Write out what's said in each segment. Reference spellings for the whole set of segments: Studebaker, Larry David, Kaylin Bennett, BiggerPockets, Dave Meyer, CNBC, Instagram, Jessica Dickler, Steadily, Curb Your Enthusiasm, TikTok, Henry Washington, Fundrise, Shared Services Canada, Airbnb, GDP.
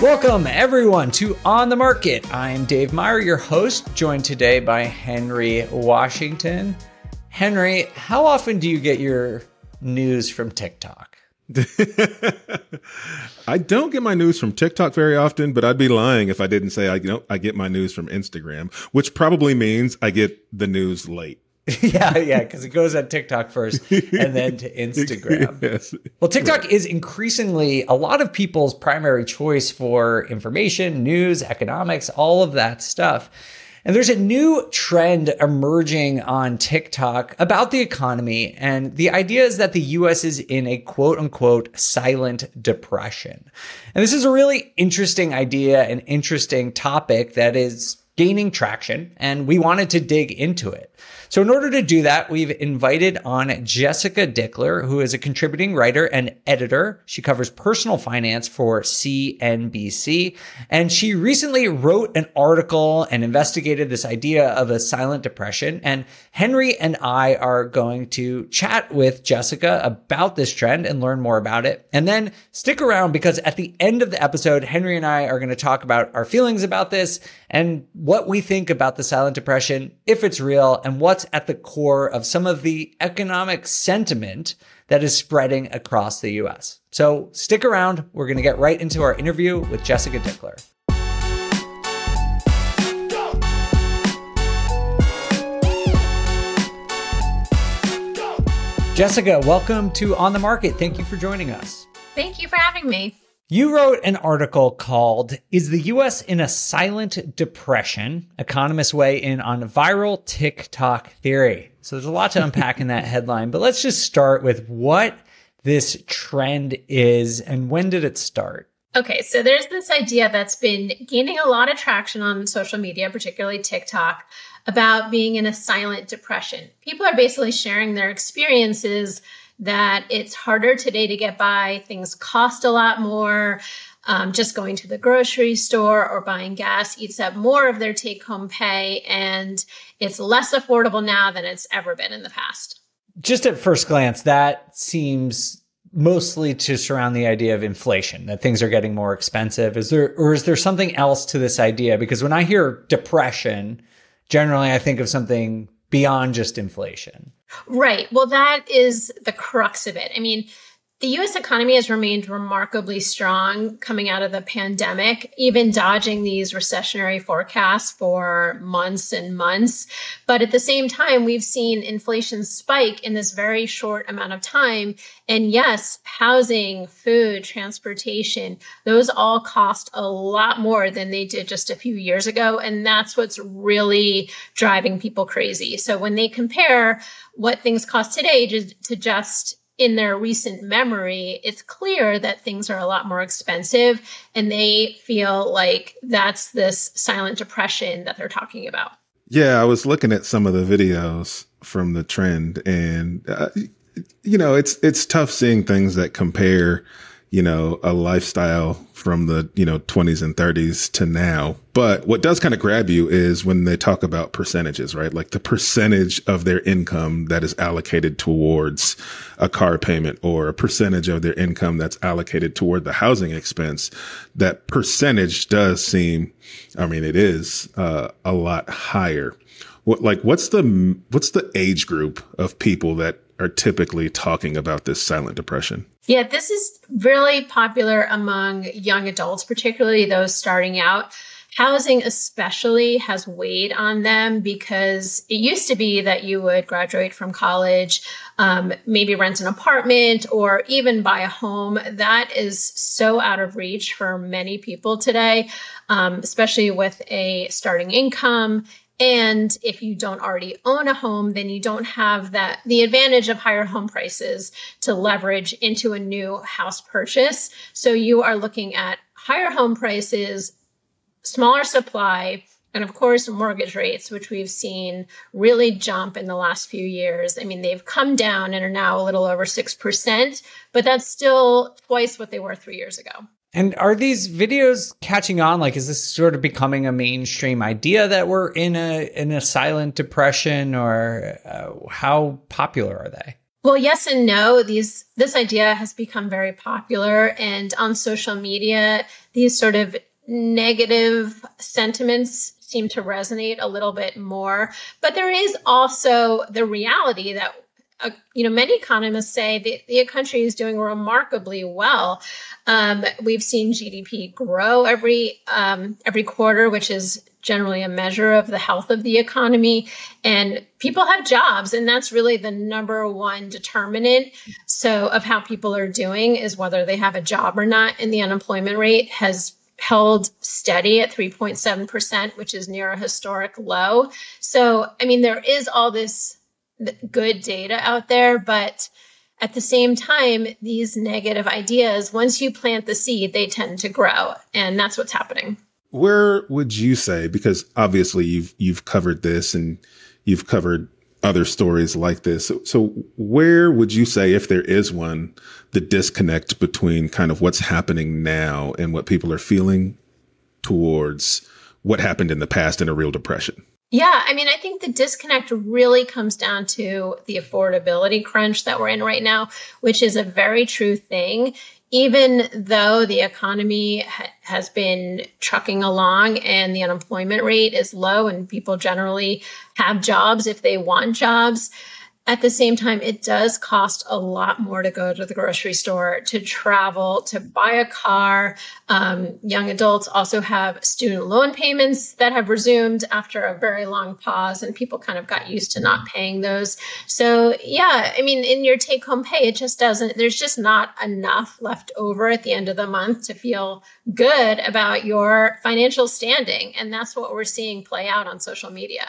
Welcome everyone to On the Market. I'm Dave Meyer, your host, joined today by Henry Washington. Henry, how often do you get your news from TikTok? I don't get my news from TikTok very often, but I'd be lying if I didn't say I get my news from Instagram, which probably means I get the news late. Yeah, because it goes on TikTok first and then to Instagram. Yes. Well, TikTok is increasingly a lot of people's primary choice for information, news, economics, all of that stuff. And there's a new trend emerging on TikTok about the economy. And the idea is that the U.S. is in a quote unquote silent depression. And this is a really interesting idea, an interesting topic that is gaining traction, and we wanted to dig into it. So in order to do that, we've invited on Jessica Dickler, who is a contributing writer and editor. She covers personal finance for CNBC, and she recently wrote an article and investigated this idea of a silent depression. And Henry and I are going to chat with Jessica about this trend and learn more about it. And then stick around, because at the end of the episode, Henry and I are going to talk about our feelings about this and what we think about the silent depression, if it's real, and what's at the core of some of the economic sentiment that is spreading across the U.S. So stick around. We're going to get right into our interview with Jessica Dickler. Jessica, welcome to On the Market. Thank you for joining us. Thank you for having me. You wrote an article called, Is the U.S. in a Silent Depression? Economists weigh in on viral TikTok theory. So there's a lot to unpack in that headline, but let's just start with what this trend is and when did it start? Okay, so there's this idea that's been gaining a lot of traction on social media, particularly TikTok, about being in a silent depression. People are basically sharing their experiences that it's harder today to get by, things cost a lot more, just going to the grocery store or buying gas eats up more of their take-home pay, and it's less affordable now than it's ever been in the past. Just at first glance, that seems mostly to surround the idea of inflation, that things are getting more expensive. Is there something else to this idea? Because when I hear depression, generally I think of something beyond just inflation. Right. Well, that is the crux of it. I mean, the U.S. economy has remained remarkably strong coming out of the pandemic, even dodging these recessionary forecasts for months and months. But at the same time, we've seen inflation spike in this very short amount of time. And yes, housing, food, transportation, those all cost a lot more than they did just a few years ago. And that's what's really driving people crazy. So when they compare what things cost today to just in their recent memory, it's clear that things are a lot more expensive, and they feel like that's this silent depression that they're talking about. Yeah, I was looking at some of the videos from the trend, and it's tough seeing things that compare, a lifestyle from the 20s and 30s to now. But what does kind of grab you is when they talk about percentages, right? Like the percentage of their income that is allocated towards a car payment, or a percentage of their income that's allocated toward the housing expense. That percentage does seem, it is a lot higher. What's the age group of people that are typically talking about this silent depression? Yeah, this is really popular among young adults, particularly those starting out. Housing especially has weighed on them, because it used to be that you would graduate from college, maybe rent an apartment or even buy a home. That is so out of reach for many people today, especially with a starting income. And if you don't already own a home, then you don't have the advantage of higher home prices to leverage into a new house purchase. So you are looking at higher home prices, smaller supply, and of course, mortgage rates, which we've seen really jump in the last few years. I mean, they've come down and are now a little over 6%, but that's still twice what they were 3 years ago. And are these videos catching on? Like, is this sort of becoming a mainstream idea that we're in a silent depression, or how popular are they? Well, yes and no. This idea has become very popular, and on social media, these sort of negative sentiments seem to resonate a little bit more. But there is also the reality that many economists say the country is doing remarkably well. We've seen GDP grow every quarter, which is generally a measure of the health of the economy, and people have jobs. And that's really the number one determinant. So of how people are doing is whether they have a job or not. And the unemployment rate has held steady at 3.7%, which is near a historic low. So, I mean, there is all this good data out there, but at the same time, these negative ideas, once you plant the seed, they tend to grow. And that's what's happening. Where would you say, because obviously you've covered this and you've covered other stories like this. So where would you say, if there is one, the disconnect between kind of what's happening now and what people are feeling towards what happened in the past in a real depression? Yeah, I mean, I think the disconnect really comes down to the affordability crunch that we're in right now, which is a very true thing. Even though the economy has been trucking along and the unemployment rate is low and people generally have jobs if they want jobs, at the same time, it does cost a lot more to go to the grocery store, to travel, to buy a car. Young adults also have student loan payments that have resumed after a very long pause, and people kind of got used to not paying those. So, yeah, I mean, in your take-home pay, there's just not enough left over at the end of the month to feel good about your financial standing. And that's what we're seeing play out on social media.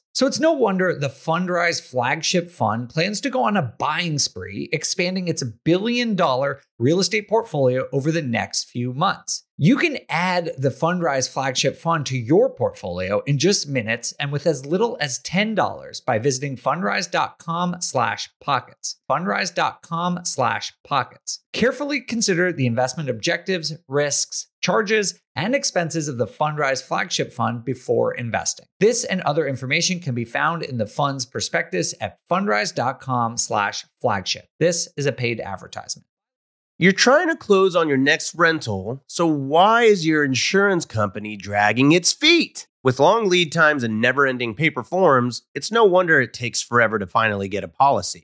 So it's no wonder the Fundrise flagship fund plans to go on a buying spree, expanding its $1 billion real estate portfolio over the next few months. You can add the Fundrise flagship fund to your portfolio in just minutes and with as little as $10 by visiting fundrise.com/pockets. Fundrise.com/pockets. Carefully consider the investment objectives, risks, charges, and expenses of the Fundrise flagship fund before investing. This and other information can be found in the fund's prospectus at fundrise.com/flagship. This is a paid advertisement. You're trying to close on your next rental, so why is your insurance company dragging its feet? With long lead times and never-ending paper forms, it's no wonder it takes forever to finally get a policy.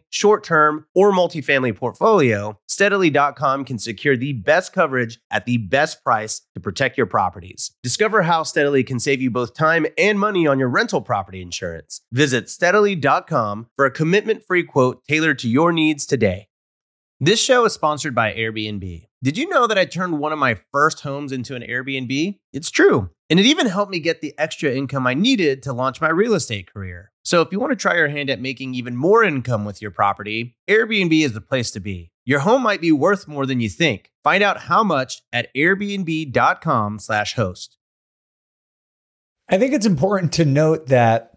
short-term, or multifamily portfolio, Steadily.com can secure the best coverage at the best price to protect your properties. Discover how Steadily can save you both time and money on your rental property insurance. Visit Steadily.com for a commitment-free quote tailored to your needs today. This show is sponsored by Airbnb. Did you know that I turned one of my first homes into an Airbnb? It's true. And it even helped me get the extra income I needed to launch my real estate career. So if you want to try your hand at making even more income with your property, Airbnb is the place to be. Your home might be worth more than you think. Find out how much at airbnb.com/host. I think it's important to note that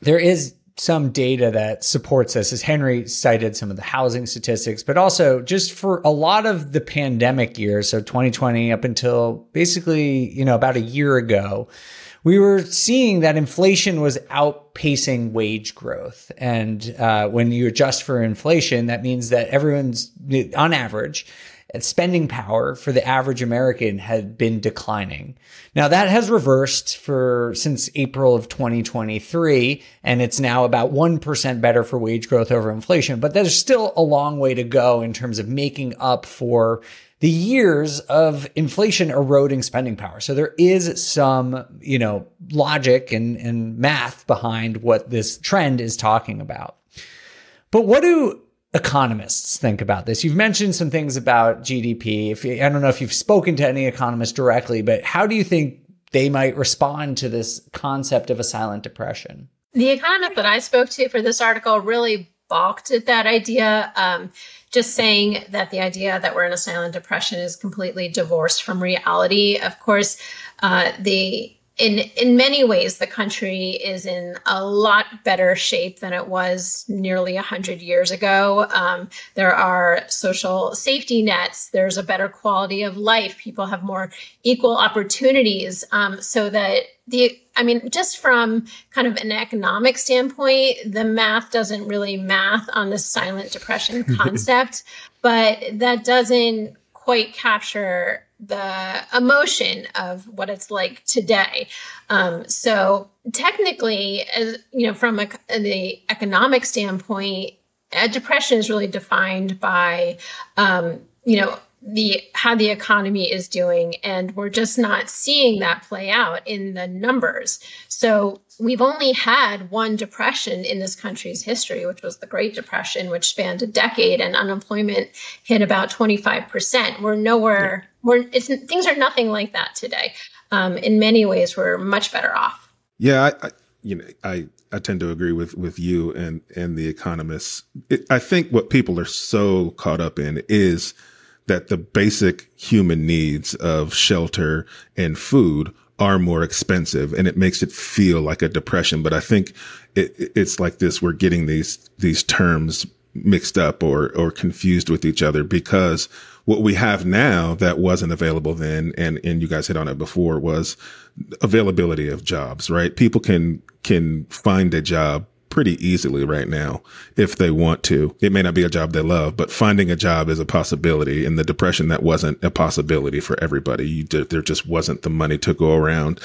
there is some data that supports this. As Henry cited some of the housing statistics, but also just for a lot of the pandemic years, so 2020 up until basically, about a year ago, we were seeing that inflation was outpacing wage growth. And when you adjust for inflation, that means that everyone's, on average, spending power for the average American had been declining. Now that has reversed since April of 2023, and it's now about 1% better for wage growth over inflation. But there's still a long way to go in terms of making up for the years of inflation eroding spending power. So there is some, logic and math behind what this trend is talking about. But what do economists think about this? You've mentioned some things about GDP. I don't know if you've spoken to any economists directly, but how do you think they might respond to this concept of a silent depression? The economist that I spoke to for this article really balked at that idea, just saying that the idea that we're in a silent depression is completely divorced from reality. Of course, in many ways, the country is in a lot better shape than it was nearly 100 years ago. There are social safety nets. There's a better quality of life. People have more equal opportunities, so that just from kind of an economic standpoint, the math doesn't really math on the silent depression concept, but that doesn't quite capture the emotion of what it's like today. So technically, as you know, from the economic standpoint, depression is really defined by, how the economy is doing. And we're just not seeing that play out in the numbers. So we've only had one depression in this country's history, which was the Great Depression, which spanned a decade, and unemployment hit about 25%. We're nowhere, things are nothing like that today. In many ways, we're much better off. Yeah, I tend to agree with you and the economists. I think what people are so caught up in is that the basic human needs of shelter and food are more expensive, and it makes it feel like a depression. But I think it's like this, we're getting these terms mixed up or confused with each other, because what we have now that wasn't available then, and you guys hit on it before, was availability of jobs, right? People can find a job pretty easily right now if they want to. It may not be a job they love, but finding a job is a possibility. In the depression, that wasn't a possibility for everybody. There just wasn't the money to go around.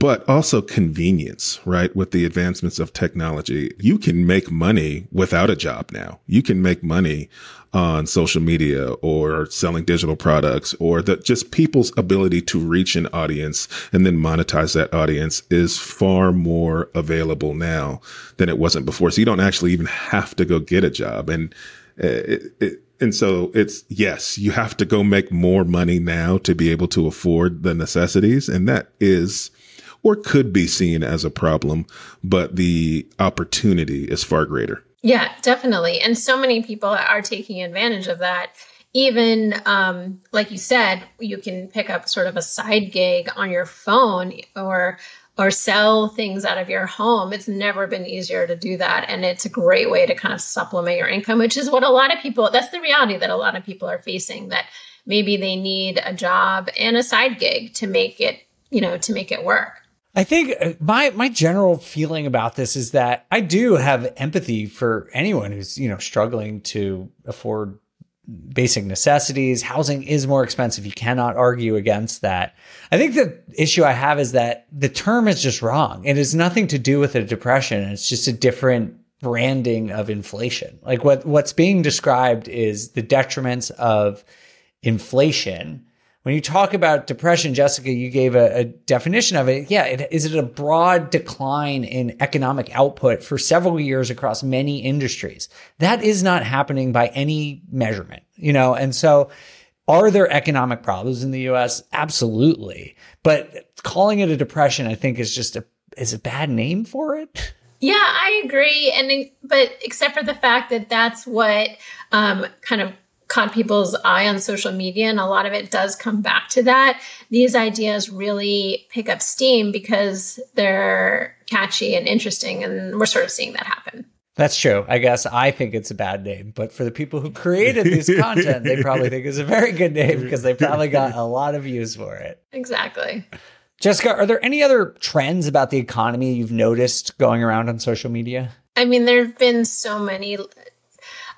But also convenience, right? With the advancements of technology, you can make money without a job now. You can make money on social media or selling digital products, or just people's ability to reach an audience and then monetize that audience is far more available now than it wasn't before. So you don't actually even have to go get a job. And so it's, yes, you have to go make more money now to be able to afford the necessities. And that is, or could be seen as a problem, but the opportunity is far greater. Yeah, definitely. And so many people are taking advantage of that. Even, like you said, you can pick up sort of a side gig on your phone or sell things out of your home. It's never been easier to do that. And it's a great way to kind of supplement your income, which is what a lot of people, that's the reality that a lot of people are facing, that maybe they need a job and a side gig to make it, to make it work. I think my general feeling about this is that I do have empathy for anyone who's, struggling to afford basic necessities. Housing is more expensive. You cannot argue against that. I think the issue I have is that the term is just wrong. It has nothing to do with a depression. It's just a different branding of inflation. Like what's being described is the detriments of inflation. When you talk about depression, Jessica, you gave a definition of it. Yeah, is it a broad decline in economic output for several years across many industries? That is not happening by any measurement, And so are there economic problems in the U.S.? Absolutely. But calling it a depression, I think, is just a bad name for it. Yeah, I agree. But except for the fact that that's what kind of caught people's eye on social media, and a lot of it does come back to that. These ideas really pick up steam because they're catchy and interesting, and we're sort of seeing that happen. That's true. I guess I think it's a bad name, but for the people who created this content, they probably think it's a very good name because they probably got a lot of views for it. Exactly. Jessica, are there any other trends about the economy you've noticed going around on social media? I mean, there have been so many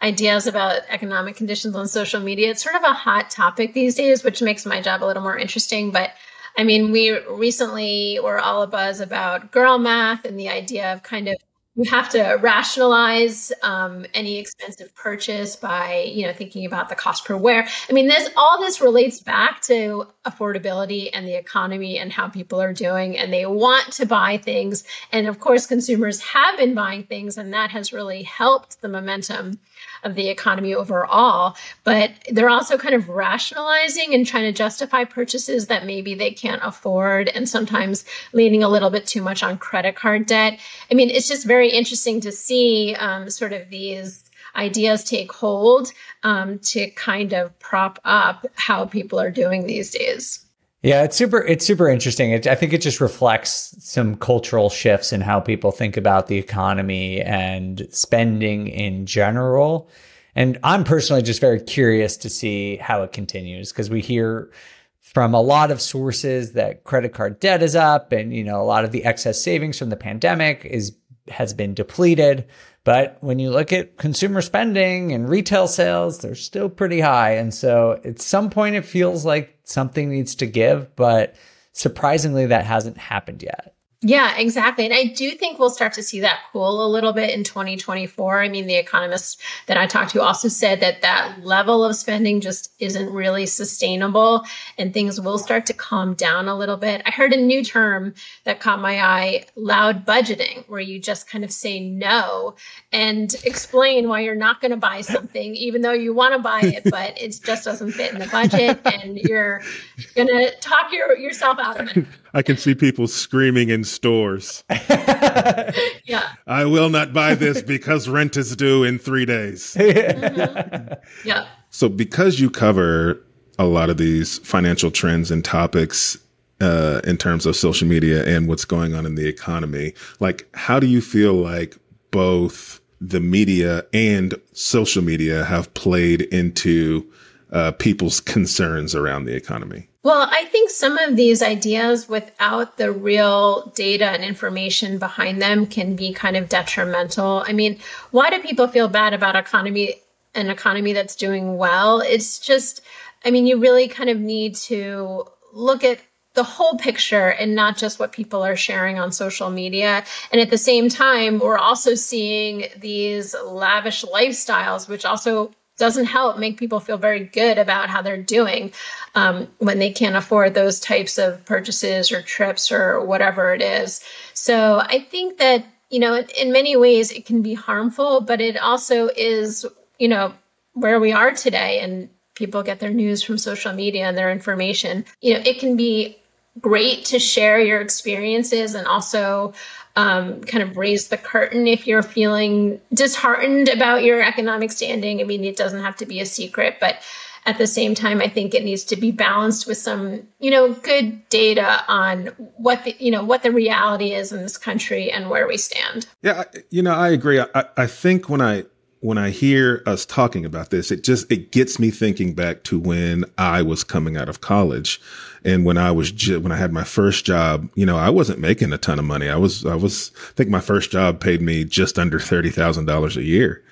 ideas about economic conditions on social media. It's sort of a hot topic these days, which makes my job a little more interesting. But I mean, we recently were all abuzz about girl math and the idea of kind of You have to rationalize any expensive purchase by, thinking about the cost per wear. I mean, all this relates back to affordability and the economy and how people are doing, and they want to buy things. And of course, consumers have been buying things, and that has really helped the momentum of the economy overall. But they're also kind of rationalizing and trying to justify purchases that maybe they can't afford, and sometimes leaning a little bit too much on credit card debt. I mean, it's just very interesting to see sort of these ideas take hold to kind of prop up how people are doing these days. Yeah, it's super interesting. I think it just reflects some cultural shifts in how people think about the economy and spending in general. And I'm personally just very curious to see how it continues, because we hear from a lot of sources that credit card debt is up, and a lot of the excess savings from the pandemic has been depleted. But when you look at consumer spending and retail sales, they're still pretty high. And so at some point, it feels like something needs to give, but surprisingly, that hasn't happened yet. Yeah, exactly. And I do think we'll start to see that cool a little bit in 2024. I mean, the economists that I talked to also said that level of spending just isn't really sustainable, and things will start to calm down a little bit. I heard a new term that caught my eye, loud budgeting, where you just kind of say no and explain why you're not going to buy something, even though you want to buy it, but it just doesn't fit in the budget, and you're going to talk yourself out of it. I can see people screaming in stores. Yeah. I will not buy this because rent is due in 3 days. Mm-hmm. Yeah. So because you cover a lot of these financial trends and topics in terms of social media and what's going on in the economy, like, how do you feel like both the media and social media have played into people's concerns around the economy? Well, I think some of these ideas without the real data and information behind them can be kind of detrimental. I mean, why do people feel bad about an economy that's doing well? It's just, I mean, you really kind of need to look at the whole picture and not just what people are sharing on social media. And at the same time, we're also seeing these lavish lifestyles, which also doesn't help make people feel very good about how they're doing when they can't afford those types of purchases or trips or whatever it is. So I think that, in many ways it can be harmful, but it also is, where we are today, and people get their news from social media and their information. It can be great to share your experiences and also kind of raise the curtain if you're feeling disheartened about your economic standing. I mean, it doesn't have to be a secret, but at the same time, I think it needs to be balanced with some, good data on what the reality is in this country and where we stand. Yeah, I agree. I think when I hear us talking about this, it gets me thinking back to when I was coming out of college, and when I had my first job. I wasn't making a ton of money. I think my first job paid me just under $30,000 a year.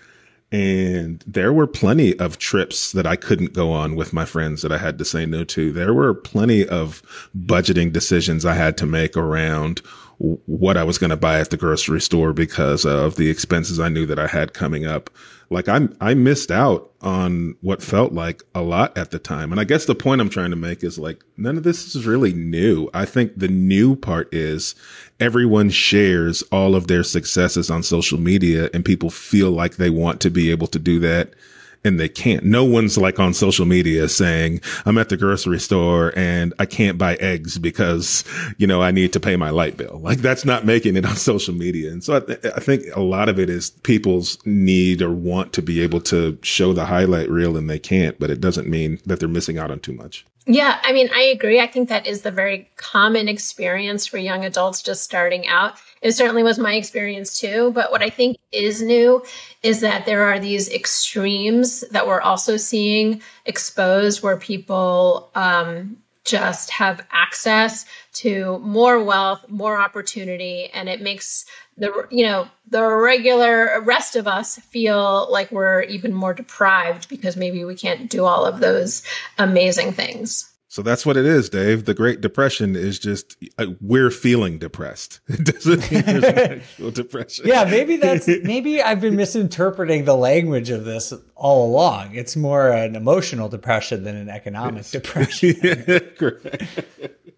And there were plenty of trips that I couldn't go on with my friends that I had to say no to. There were plenty of budgeting decisions I had to make around what I was going to buy at the grocery store because of the expenses I knew that I had coming up. Like, I missed out on what felt like a lot at the time. And I guess the point I'm trying to make is, like, none of this is really new. I think the new part is everyone shares all of their successes on social media, and people feel like they want to be able to do that, and they can't. No one's like on social media saying, I'm at the grocery store and I can't buy eggs because, I need to pay my light bill. Like, that's not making it on social media. And so I think a lot of it is people's need or want to be able to show the highlight reel, and they can't, but it doesn't mean that they're missing out on too much. Yeah, I mean, I agree. I think that is the very common experience for young adults just starting out. It certainly was my experience too. But what I think is new is that there are these extremes that we're also seeing exposed, where people just have access to more wealth, more opportunity, and it makes the regular rest of us feel like we're even more deprived because maybe we can't do all of those amazing things. So that's what it is, Dave. The Great Depression is just we're feeling depressed. It doesn't mean there's an actual depression. Yeah, maybe I've been misinterpreting the language of this all along. It's more an emotional depression than an economic depression. Yeah, correct.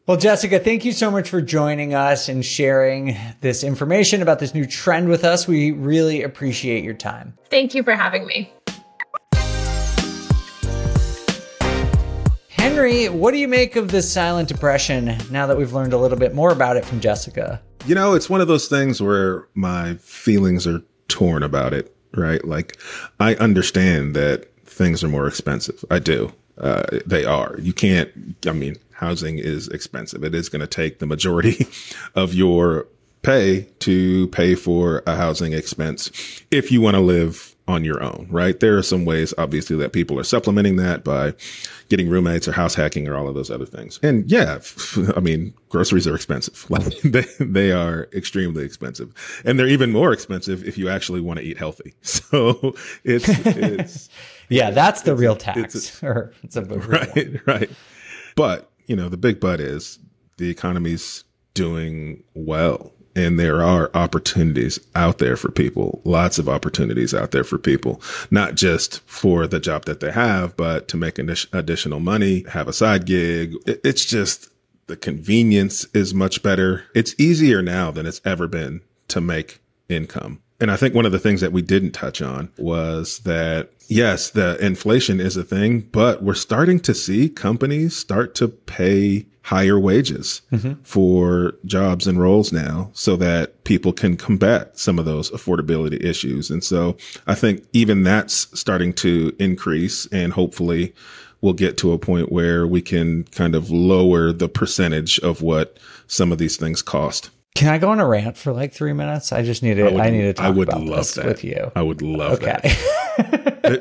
Well, Jessica, thank you so much for joining us and sharing this information about this new trend with us. We really appreciate your time. Thank you for having me. Henry, what do you make of this silent depression now that we've learned a little bit more about it from Jessica? You know, it's one of those things where my feelings are torn about it, right? Like, I understand that things are more expensive. I do. They are. You can't, I mean, housing is expensive. It is going to take the majority of your pay to pay for a housing expense if you want to live on your own, right? There are some ways, obviously, that people are supplementing that by getting roommates or house hacking or all of those other things. And yeah, I mean, groceries are expensive. Like, they are extremely expensive, and they're even more expensive if you actually want to eat healthy. So it's yeah, that's the real tax. Right. But you know, the big but is the economy's doing well. And there are opportunities out there for people, lots of opportunities out there for people, not just for the job that they have, but to make additional money, have a side gig. It's just the convenience is much better. It's easier now than it's ever been to make income. And I think one of the things that we didn't touch on was that, yes, the inflation is a thing, but we're starting to see companies start to pay higher wages for jobs and roles now so that people can combat some of those affordability issues. And so I think even that's starting to increase, and hopefully we'll get to a point where we can kind of lower the percentage of what some of these things cost. Can I go on a rant for like 3 minutes? I just need to. I need to talk about this with you. I would love that. Okay.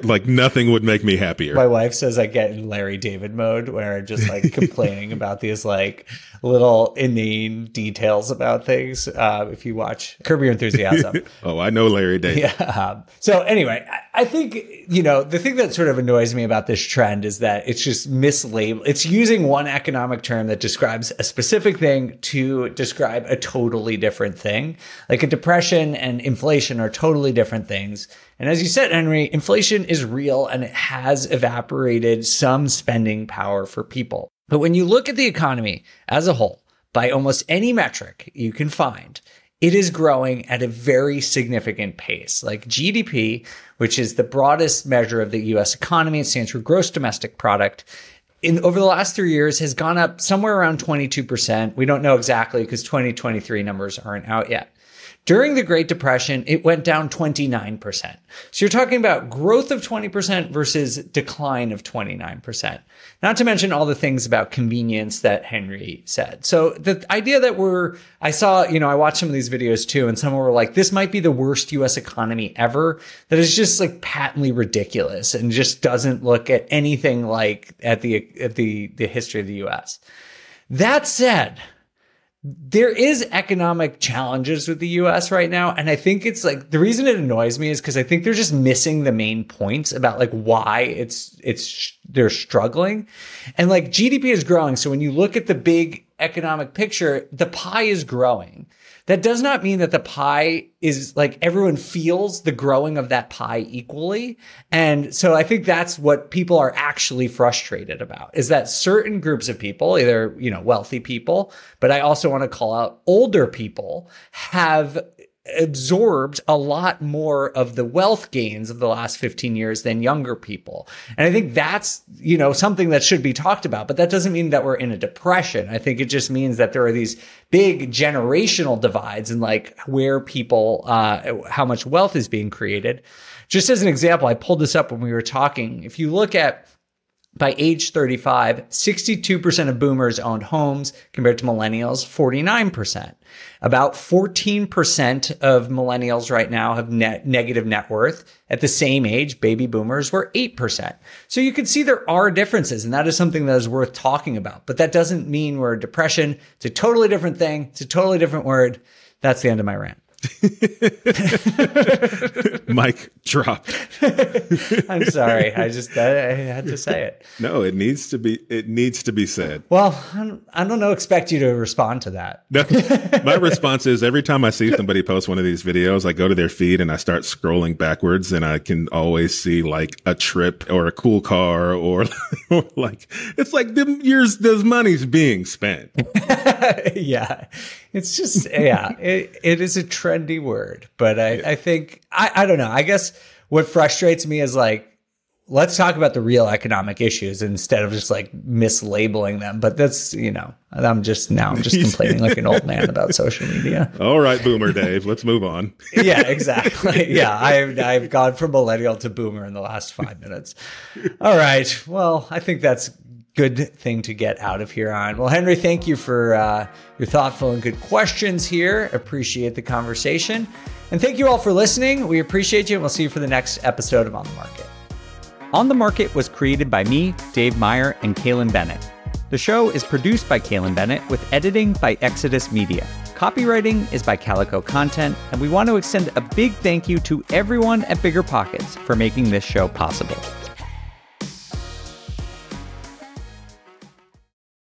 Like, nothing would make me happier. My wife says I get in Larry David mode, where I'm just like complaining about these like little inane details about things. If you watch Curb Your Enthusiasm. Oh, I know Larry David. Yeah. So anyway, I think, you know, the thing that sort of annoys me about this trend is that it's just mislabeled. It's using one economic term that describes a specific thing to describe a totally different thing. Like, a depression and inflation are totally different things. And as you said, Henry, inflation is real and it has evaporated some spending power for people. But when you look at the economy as a whole, by almost any metric you can find, it is growing at a very significant pace. Like, GDP, which is the broadest measure of the US economy, it stands for gross domestic product, over the last 3 years has gone up somewhere around 22%. We don't know exactly because 2023 numbers aren't out yet. During the Great Depression, it went down 29%. So you're talking about growth of 20% versus decline of 29%. Not to mention all the things about convenience that Henry said. So the idea that I watched some of these videos too, and some were like, this might be the worst US economy ever. That is just like patently ridiculous and just doesn't look at anything like at the history of the US. That said, there is economic challenges with the US right now. And I think it's like, the reason it annoys me is because I think they're just missing the main points about like why they're struggling. And like, GDP is growing. So when you look at the big economic picture, the pie is growing. That does not mean that the pie is like everyone feels the growing of that pie equally. And so I think that's what people are actually frustrated about, is that certain groups of people, either, you know, wealthy people, but I also want to call out older people, have absorbed a lot more of the wealth gains of the last 15 years than younger people. And I think that's, you know, something that should be talked about, but that doesn't mean that we're in a depression. I think it just means that there are these big generational divides in like where people, how much wealth is being created. Just as an example, I pulled this up when we were talking. If you look at by age 35, 62% of boomers owned homes compared to millennials, 49%. About 14% of millennials right now have negative net worth. At the same age, baby boomers were 8%. So you can see there are differences, and that is something that is worth talking about. But that doesn't mean we're a depression. It's a totally different thing. It's a totally different word. That's the end of my rant. Mic drop. I'm sorry. I had to say it. No, it needs to be said. Well, I don't expect you to respond to that. No, my response is every time I see somebody post one of these videos, I go to their feed and I start scrolling backwards, and I can always see like a trip or a cool car or like it's like them years there's money's being spent. Yeah. It's just, yeah, it is a trendy word, but I think, I don't know. I guess what frustrates me is like, let's talk about the real economic issues instead of just like mislabeling them. But that's, you know, I'm just complaining like an old man about social media. All right, Boomer Dave, let's move on. Yeah, exactly. Yeah, I've gone from millennial to boomer in the last 5 minutes. All right. Well, I think that's good thing to get out of here on. Well, Henry, thank you for your thoughtful and good questions here. Appreciate the conversation. And thank you all for listening. We appreciate you, and we'll see you for the next episode of On the Market. On the Market was created by me, Dave Meyer, and Kaylin Bennett. The show is produced by Kaylin Bennett with editing by Exodus Media. Copywriting is by Calico Content, and we want to extend a big thank you to everyone at BiggerPockets for making this show possible.